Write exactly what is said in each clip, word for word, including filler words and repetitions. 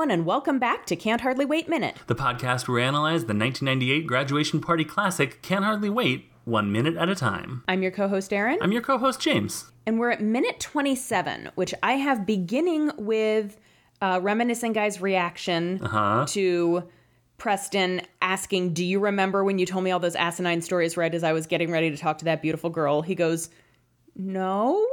everyone, and welcome back to Can't Hardly Wait Minute, the podcast where we analyze the nineteen ninety-eight graduation party classic Can't Hardly Wait, one minute at a time. I'm your co-host, Erin. I'm your co-host, James. And we're at minute twenty-seven, which I have beginning with uh, Reminiscent Guy's reaction uh-huh. to Preston asking, do you remember when you told me all those asinine stories right as I was getting ready to talk to that beautiful girl? He goes, no.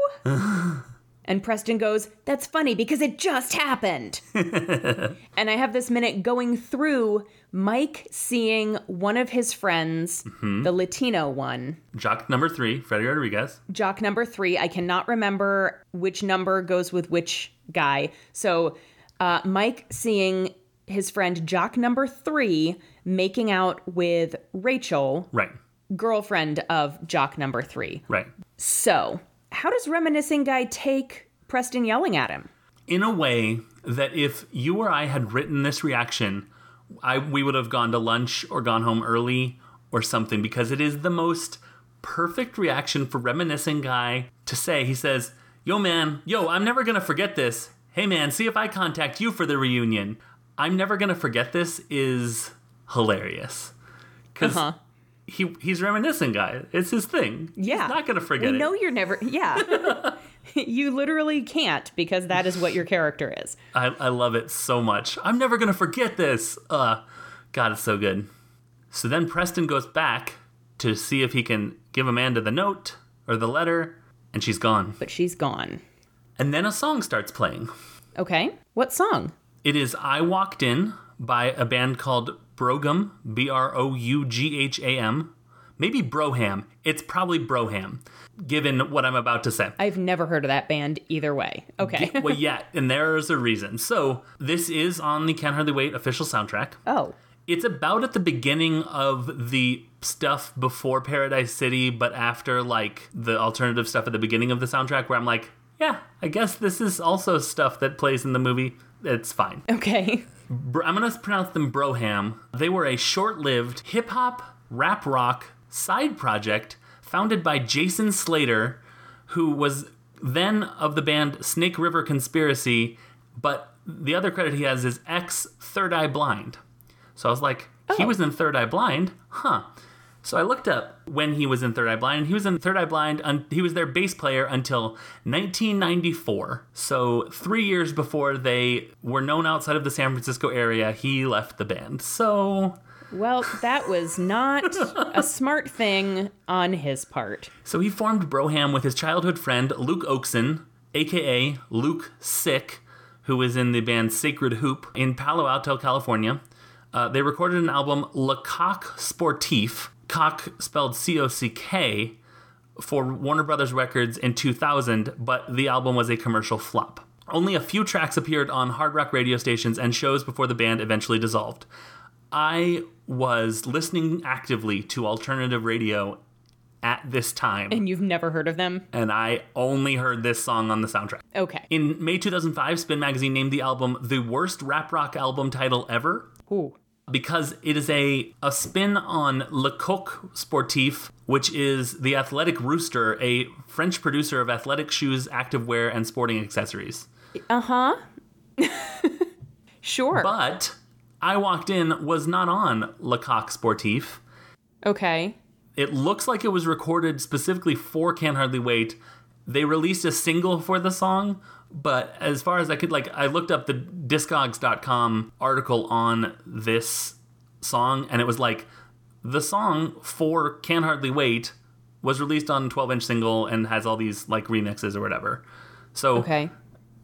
And Preston goes, that's funny because it just happened. And I have this minute going through Mike seeing one of his friends, mm-hmm. the Latino one. Jock number three, Freddy Rodriguez. Jock number three. I cannot remember which number goes with which guy. So uh, Mike seeing his friend Jock number three making out with Rachel. Right. Girlfriend of Jock number three. Right. So how does Reminiscing Guy take Preston yelling at him? In a way that if you or I had written this reaction, I we would have gone to lunch or gone home early or something, because it is the most perfect reaction for Reminiscing Guy to say. He says, yo, man, yo, I'm never going to forget this. Hey, man, see if I contact you for the reunion. I'm never going to forget this is hilarious. Because uh-huh. He he's Reminiscing Guy. It's his thing. Yeah. He's not going to forget we it. No, you're never. Yeah. You literally can't, because that is what your character is. I, I love it so much. I'm never going to forget this. Uh, God, it's so good. So then Preston goes back to see if he can give Amanda the note or the letter, and she's gone. But she's gone. And then a song starts playing. Okay. What song? It is I Walked In by a band called Brougham, B R O U G H A M. Maybe Brougham. It's probably Brougham, given what I'm about to say. I've never heard of that band either way. Okay. Well, yeah, and there's a reason. So this is on the Can't Hardly Wait official soundtrack. Oh. It's about at the beginning of the stuff before Paradise City, but after, like, the alternative stuff at the beginning of the soundtrack, where I'm like, yeah, I guess this is also stuff that plays in the movie. It's fine. Okay. I'm going to pronounce them Brougham. They were a short-lived hip-hop, rap-rock side project founded by Jason Slater, who was then of the band Snake River Conspiracy, but the other credit he has is ex Third Eye Blind. So I was like, oh. He was in Third Eye Blind? Huh. So I looked up when he was in Third Eye Blind. He was in Third Eye Blind. Un- he was their bass player until nineteen ninety-four. So three years before they were known outside of the San Francisco area, he left the band. So, well, that was not a smart thing on his part. So he formed Brougham with his childhood friend, Luke Oaksen, a k a. Luke Sick, who was in the band Sacred Hoop in Palo Alto, California. Uh, they recorded an album, Le Coq Sportif, Cock spelled C O C K, for Warner Brothers Records in two thousand, but the album was a commercial flop. Only a few tracks appeared on hard rock radio stations and shows before the band eventually dissolved. I was listening actively to alternative radio at this time. And you've never heard of them? And I only heard this song on the soundtrack. Okay. In May two thousand five, Spin Magazine named the album the worst rap rock album title ever. Ooh. Because it is a, a spin on Le Coq Sportif, which is the athletic rooster, a French producer of athletic shoes, activewear, and sporting accessories. Uh-huh. Sure. But I Walked In was not on Le Coq Sportif. Okay. It looks like it was recorded specifically for Can't Hardly Wait. They released a single for the song, but as far as I could, like, I looked up the Discogs dot com article on this song, and it was like, the song for Can't Hardly Wait was released on twelve-inch single and has all these, like, remixes or whatever. So okay.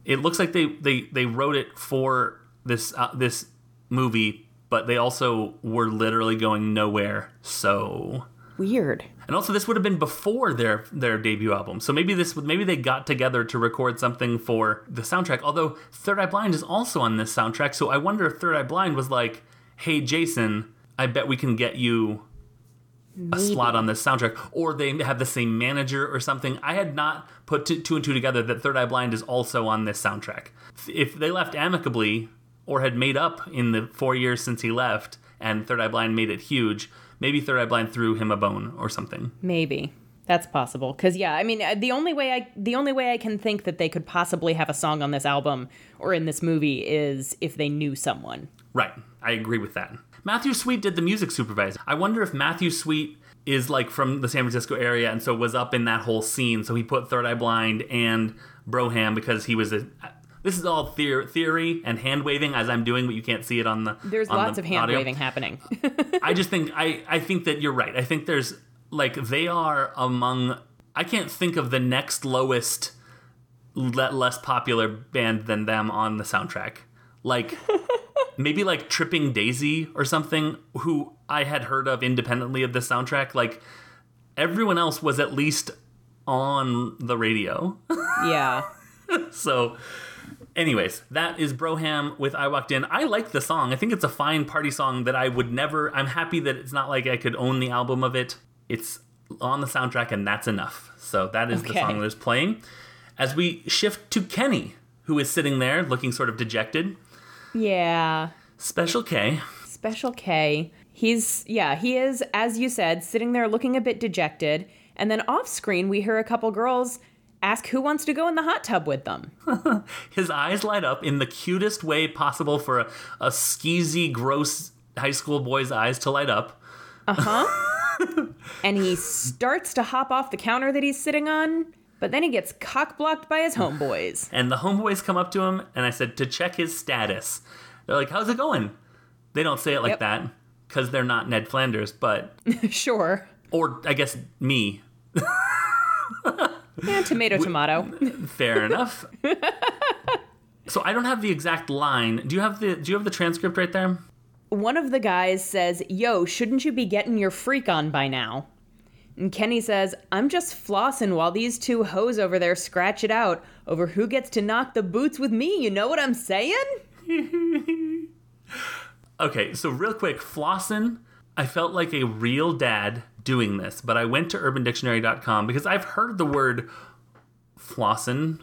It looks like they, they, they wrote it for this uh, this movie, but they also were literally going nowhere, so weird. And also, this would have been before their their debut album, so maybe this maybe they got together to record something for the soundtrack. Although Third Eye Blind is also on this soundtrack, so I wonder if Third Eye Blind was like, "Hey, Jason, I bet we can get you maybe a slot on this soundtrack," or they have the same manager or something. I had not put two, two and two together that Third Eye Blind is also on this soundtrack. If they left amicably or had made up in the four years since he left, and Third Eye Blind made it huge, maybe Third Eye Blind threw him a bone or something. Maybe. That's possible, because yeah, I mean, the only way I the only way I can think that they could possibly have a song on this album or in this movie is if they knew someone. Right, I agree with that. Matthew Sweet did the music supervisor. I wonder if Matthew Sweet is like from the San Francisco area and so was up in that whole scene. So he put Third Eye Blind and Brougham because he was a. This is all theor- theory and hand waving as I'm doing, but you can't see it on the. There's on lots the of hand audio. waving happening. I just think I I think that you're right. I think there's. Like, they are among... I can't think of the next lowest, le- less popular band than them on the soundtrack. Like, maybe, like, Tripping Daisy or something, who I had heard of independently of the soundtrack. Like, everyone else was at least on the radio. Yeah. So, anyways, that is Brougham with I Walked In. I like the song. I think it's a fine party song that I would never... I'm happy that it's not like I could own the album of it. It's on the soundtrack, and that's enough. So that is okay. The song that is playing. As we shift to Kenny, who is sitting there looking sort of dejected. Yeah. Special K. Special K. He's, yeah, he is, as you said, sitting there looking a bit dejected. And then off screen, we hear a couple girls ask who wants to go in the hot tub with them. His eyes light up in the cutest way possible for a, a skeezy, gross high school boy's eyes to light up. Uh-huh. And he starts to hop off the counter that he's sitting on, but then he gets cock-blocked by his homeboys. And the homeboys come up to him, and I said, to check his status. They're like, how's it going? They don't say it like yep. that, because they're not Ned Flanders, but... Sure. Or, I guess, me. Yeah, tomato, tomato. Fair enough. So I don't have the exact line. Do you have the Do you have the transcript right there? One of the guys says, yo, shouldn't you be getting your freak on by now? And Kenny says, I'm just flossing while these two hoes over there scratch it out over who gets to knock the boots with me. You know what I'm saying? Okay, so real quick, flossing, I felt like a real dad doing this, but I went to urban dictionary dot com because I've heard the word flossing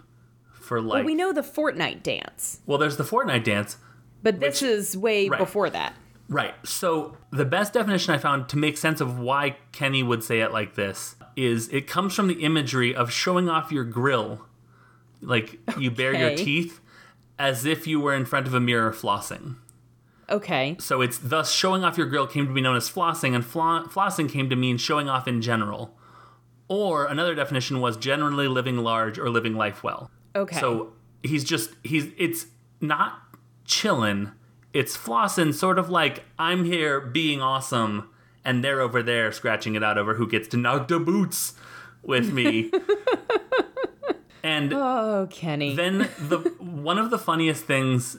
for like... Well, we know the Fortnite dance. Well, there's the Fortnite dance. But this Which, is way right. before that. Right. So the best definition I found to make sense of why Kenny would say it like this is it comes from the imagery of showing off your grill, like okay. you bare your teeth, as if you were in front of a mirror flossing. Okay. So it's thus showing off your grill came to be known as flossing, and fla- flossing came to mean showing off in general. Or another definition was generally living large or living life well. Okay. So he's just, he's it's not... chillin', it's flossin', sort of like I'm here being awesome and they're over there scratching it out over who gets to knock the boots with me. And oh, Kenny. Then the one of the funniest things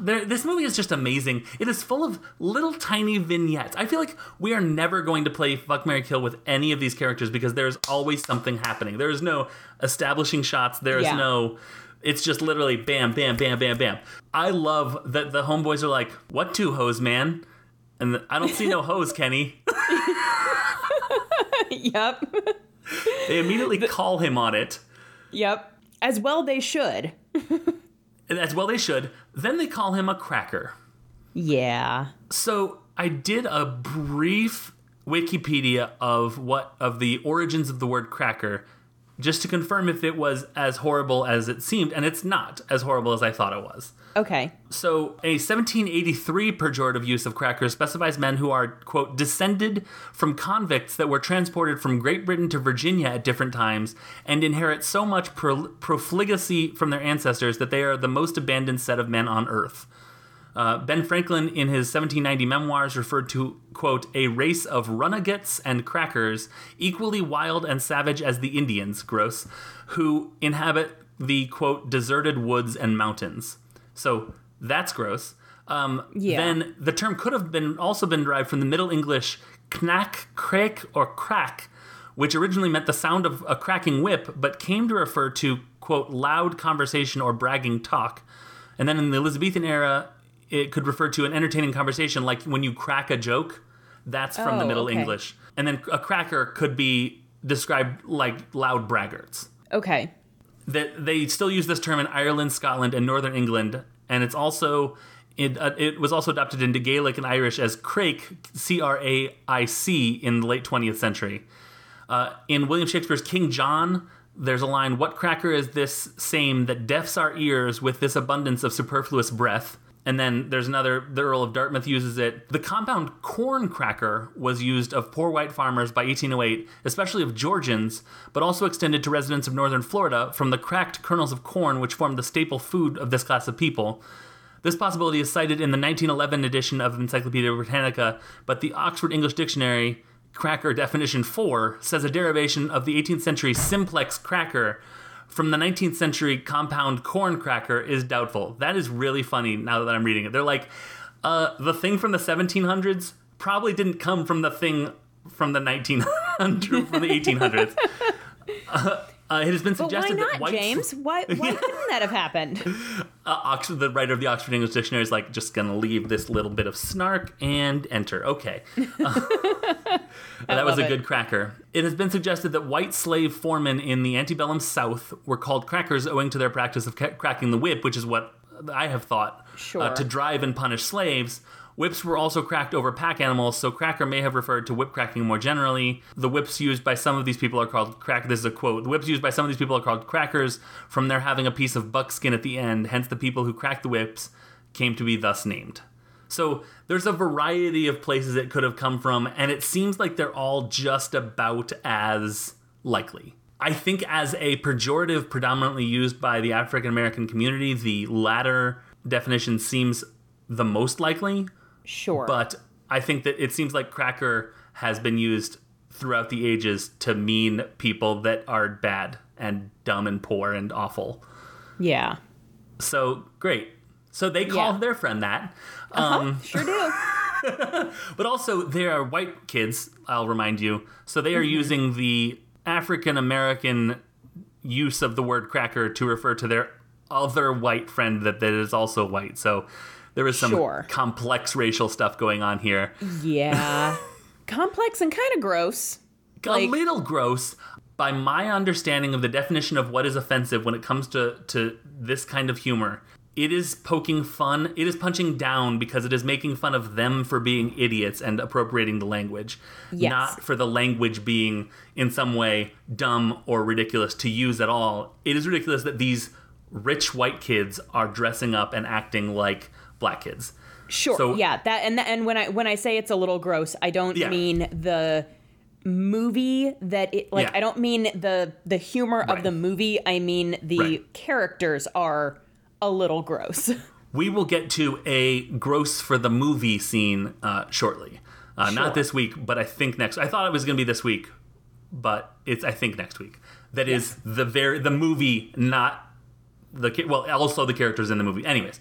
there, this movie is just amazing. It is full of little tiny vignettes. I feel like we are never going to play Fuck, Marry, Kill with any of these characters because there's always something happening. There is no establishing shots. There is yeah. no It's just literally bam, bam, bam, bam, bam. I love that the homeboys are like, what two hoes, man? And the, I don't see no hoes, Kenny. Yep. They immediately the, call him on it. Yep. As well they should. As well they should. Then they call him a cracker. Yeah. So I did a brief Wikipedia of what of the origins of the word cracker, just to confirm if it was as horrible as it seemed, and it's not as horrible as I thought it was. Okay. So a seventeen eighty-three pejorative use of crackers specifies men who are, quote, descended from convicts that were transported from Great Britain to Virginia at different times and inherit so much pro- profligacy from their ancestors that they are the most abandoned set of men on earth. Uh, Ben Franklin, in his seventeen ninety memoirs, referred to, quote, a race of runagates and crackers, equally wild and savage as the Indians, gross, who inhabit the, quote, deserted woods and mountains. So that's gross. Um, yeah. Then the term could have been also been derived from the Middle English knack, crack, or crack, which originally meant the sound of a cracking whip, but came to refer to, quote, loud conversation or bragging talk. And then in the Elizabethan era... it could refer to an entertaining conversation, like when you crack a joke. That's from oh, the Middle okay. English. And then a cracker could be described like loud braggarts. Okay. That they, they still use this term in Ireland, Scotland, and Northern England, and it's also it uh, it was also adopted into Gaelic and Irish as craic, C R A I C, in the late twentieth century. Uh, in William Shakespeare's King John, there's a line, "What cracker is this same that deafs our ears with this abundance of superfluous breath?" And then there's another, the Earl of Dartmouth uses it. The compound corn cracker was used of poor white farmers by eighteen oh eight, especially of Georgians, but also extended to residents of northern Florida from the cracked kernels of corn which formed the staple food of this class of people. This possibility is cited in the nineteen eleven edition of Encyclopedia Britannica, but the Oxford English Dictionary, cracker definition four, says a derivation of the eighteenth century simplex cracker from the nineteenth century compound corn cracker is doubtful. That is really funny now that I'm reading it. They're like, uh, the thing from the seventeen hundreds probably didn't come from the thing from the nineteen hundreds, from the eighteen hundreds. Uh, Uh, it has been suggested but why not, that whites... James? Why, why couldn't that have happened? Uh, Oxford, the writer of the Oxford English Dictionary is like, just going to leave this little bit of snark and enter. Okay. Uh, that was a it. good cracker. It has been suggested that white slave foremen in the antebellum South were called crackers owing to their practice of ca- cracking the whip, which is what I have thought, sure. uh, to drive and punish slaves. Whips were also cracked over pack animals, so cracker may have referred to whip cracking more generally. The whips used by some of these people are called crack. This is a quote. The whips used by some of these people are called crackers from their having a piece of buckskin at the end. Hence, the people who cracked the whips came to be thus named. So there's a variety of places it could have come from, and it seems like they're all just about as likely. I think as a pejorative predominantly used by the African American community, the latter definition seems the most likely. Sure. But I think that it seems like cracker has been used throughout the ages to mean people that are bad and dumb and poor and awful. Yeah. So, great. So they call yeah. their friend that. Uh-huh. Um, sure do. But also, they are white kids, I'll remind you. So they are mm-hmm. using the African-American use of the word cracker to refer to their other white friend that, that is also white. So... There is some sure. complex racial stuff going on here. Yeah. Complex and kind of gross. A like, little gross. By my understanding of the definition of what is offensive when it comes to, to this kind of humor, it is poking fun. It is punching down because it is making fun of them for being idiots and appropriating the language. Yes. Not for the language being in some way dumb or ridiculous to use at all. It is ridiculous that these rich white kids are dressing up and acting like... Black kids. Sure. So, yeah. That and and when I when I say it's a little gross, I don't yeah. mean the movie that it like yeah. I don't mean the the humor right. of the movie. I mean the right. characters are a little gross. We will get to a gross for the movie scene uh, shortly. Uh, sure. Not this week, but I think next. I thought it was going to be this week, but it's I think next week. That yes. is the very the movie, not the well also the characters in the movie. Anyways.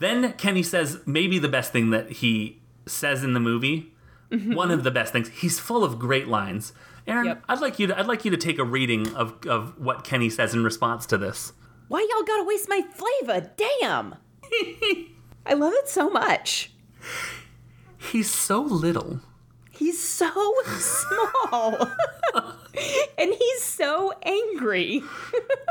Then Kenny says maybe the best thing that he says in the movie, mm-hmm. one of the best things. He's full of great lines. Aaron, yep. I'd like you to I'd like you to take a reading of, of what Kenny says in response to this. Why y'all gotta waste my flavor? Damn! I love it so much. He's so little. He's so small. And he's so angry.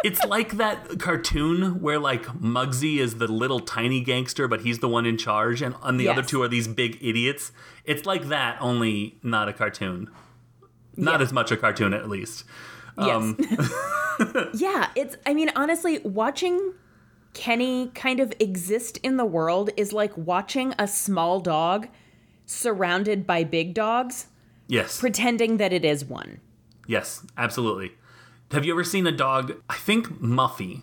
It's like that cartoon where, like, Muggsy is the little tiny gangster, but he's the one in charge, and, and the yes. other two are these big idiots. It's like that, only not a cartoon. Not yeah. as much a cartoon, at least. Um, yes. yeah, it's, I mean, honestly, watching Kenny kind of exist in the world is like watching a small dog surrounded by big dogs. Yes. Pretending that it is one. Yes, absolutely. Have you ever seen a dog? I think Muffy,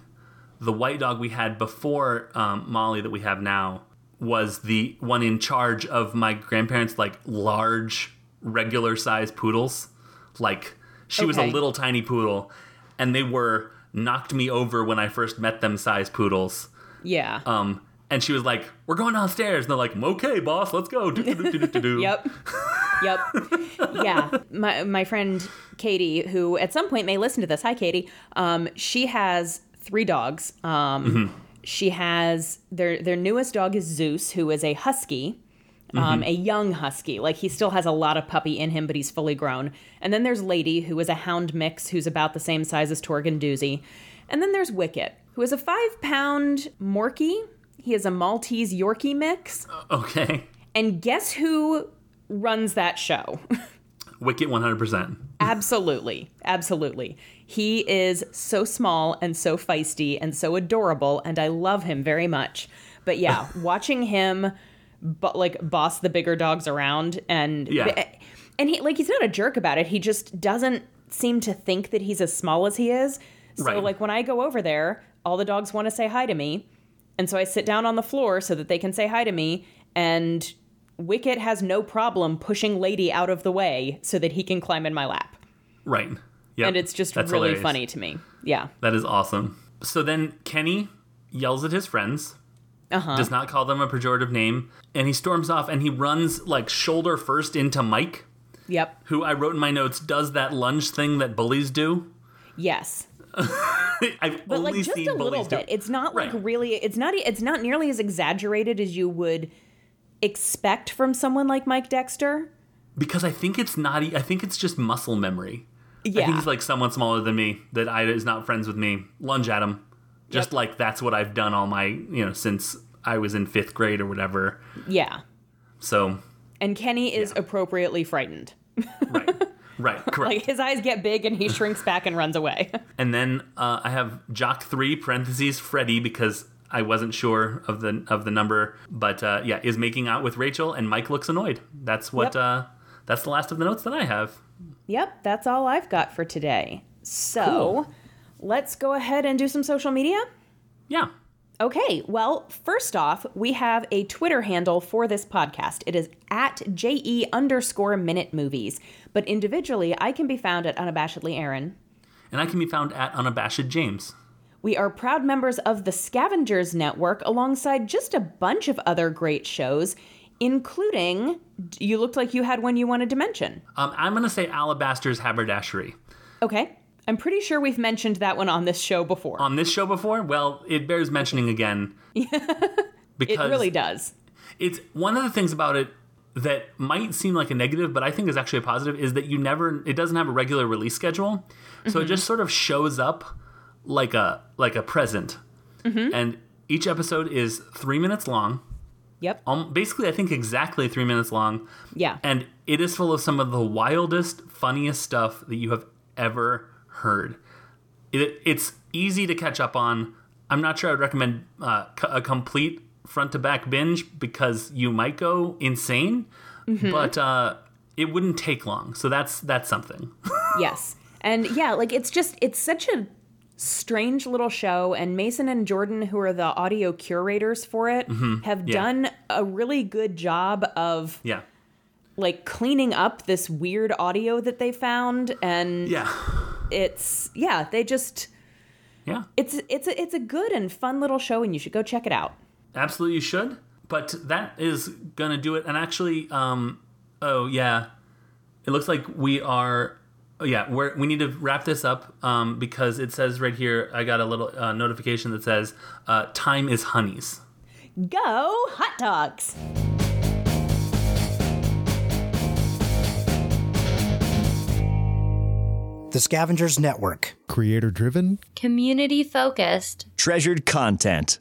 the white dog we had before um, Molly that we have now, was the one in charge of my grandparents' like large, regular-sized poodles. Like she okay. was a little tiny poodle, and they were knocked me over when I first met them size poodles. Yeah. Um, and she was like, "We're going downstairs," and they're like, "Okay, boss, let's go." Yep. Yep. Yeah. My my friend Katie, who at some point may listen to this. Hi, Katie. Um, she has three dogs. Um, mm-hmm. She has their their newest dog is Zeus, who is a husky, um, mm-hmm. a young husky. Like he still has a lot of puppy in him, but he's fully grown. And then there's Lady, who is a hound mix, who's about the same size as Torg and Doozy. And then there's Wicket, who is a five pound Morky. He is a Maltese Yorkie mix. Okay. And guess who runs that show? Wicket one hundred percent. Absolutely. Absolutely. He is so small and so feisty and so adorable, and I love him very much. But yeah, watching him but like boss the bigger dogs around, and yeah. and he like he's not a jerk about it. He just doesn't seem to think that he's as small as he is. So right. like when I go over there, all the dogs want to say hi to me. And so I sit down on the floor so that they can say hi to me, and Wicket has no problem pushing Lady out of the way so that he can climb in my lap. Right. Yep. And it's just That's really hilarious. Funny to me. Yeah. That is awesome. So then Kenny yells at his friends, uh-huh. does not call them a pejorative name, and he storms off and he runs like shoulder first into Mike. Yep. Who I wrote in my notes does that lunge thing that bullies do. Yes. I've but only like just seen a little bit. It's not like right. really. It's not. It's not nearly as exaggerated as you would expect from someone like Mike Dexter. Because I think it's not. I think it's just muscle memory. Yeah. I think he's like someone smaller than me that I is not friends with me. Lunge at him, just yep. like that's what I've done all my you know since I was in fifth grade or whatever. Yeah. So. And Kenny is yeah. appropriately frightened. Right. Right, correct. Like his eyes get big and he shrinks back and runs away. And then uh, I have Jock three parentheses Freddy because I wasn't sure of the of the number, but uh, yeah, is making out with Rachel and Mike looks annoyed. That's what. Yep. Uh, that's the last of the notes that I have. Yep, that's all I've got for today. So cool. Let's go ahead and do some social media. Yeah. Okay, well, first off, we have a Twitter handle for this podcast. It is at J E underscore minute movies. But individually, I can be found at unabashedly Aaron. And I can be found at unabashed James. We are proud members of the Scavengers Network alongside just a bunch of other great shows, including, you looked like you had one you wanted to mention. Um, I'm going to say Alabaster's Haberdashery. Okay. I'm pretty sure we've mentioned that one on this show before. On this show before? Well, it bears mentioning again. Because it really does. It's one of the things about it that might seem like a negative, but I think is actually a positive, is that you never, it doesn't have a regular release schedule. So mm-hmm. it just sort of shows up like a like a present. Mm-hmm. And each episode is three minutes long. Yep. Um, basically, I think exactly three minutes long. Yeah. And it is full of some of the wildest, funniest stuff that you have ever heard. It, it's easy to catch up on. I'm not sure I'd recommend uh, c- a complete front to back binge because you might go insane, mm-hmm. but uh, it wouldn't take long. So that's that's something. Yes. And yeah, like it's just it's such a strange little show, and Mason and Jordan, who are the audio curators for it, mm-hmm. have yeah. done a really good job of yeah. like cleaning up this weird audio that they found, and yeah. It's yeah, they just yeah. It's it's a, it's a good and fun little show, and you should go check it out. Absolutely, you should. But that is gonna do it. And actually, um, oh yeah, it looks like we are. Oh yeah, we we need to wrap this up um, because it says right here. I got a little uh, notification that says uh, time is honeys. Go hot dogs. The Scavengers Network. Creator-driven. Community-focused. Treasured content.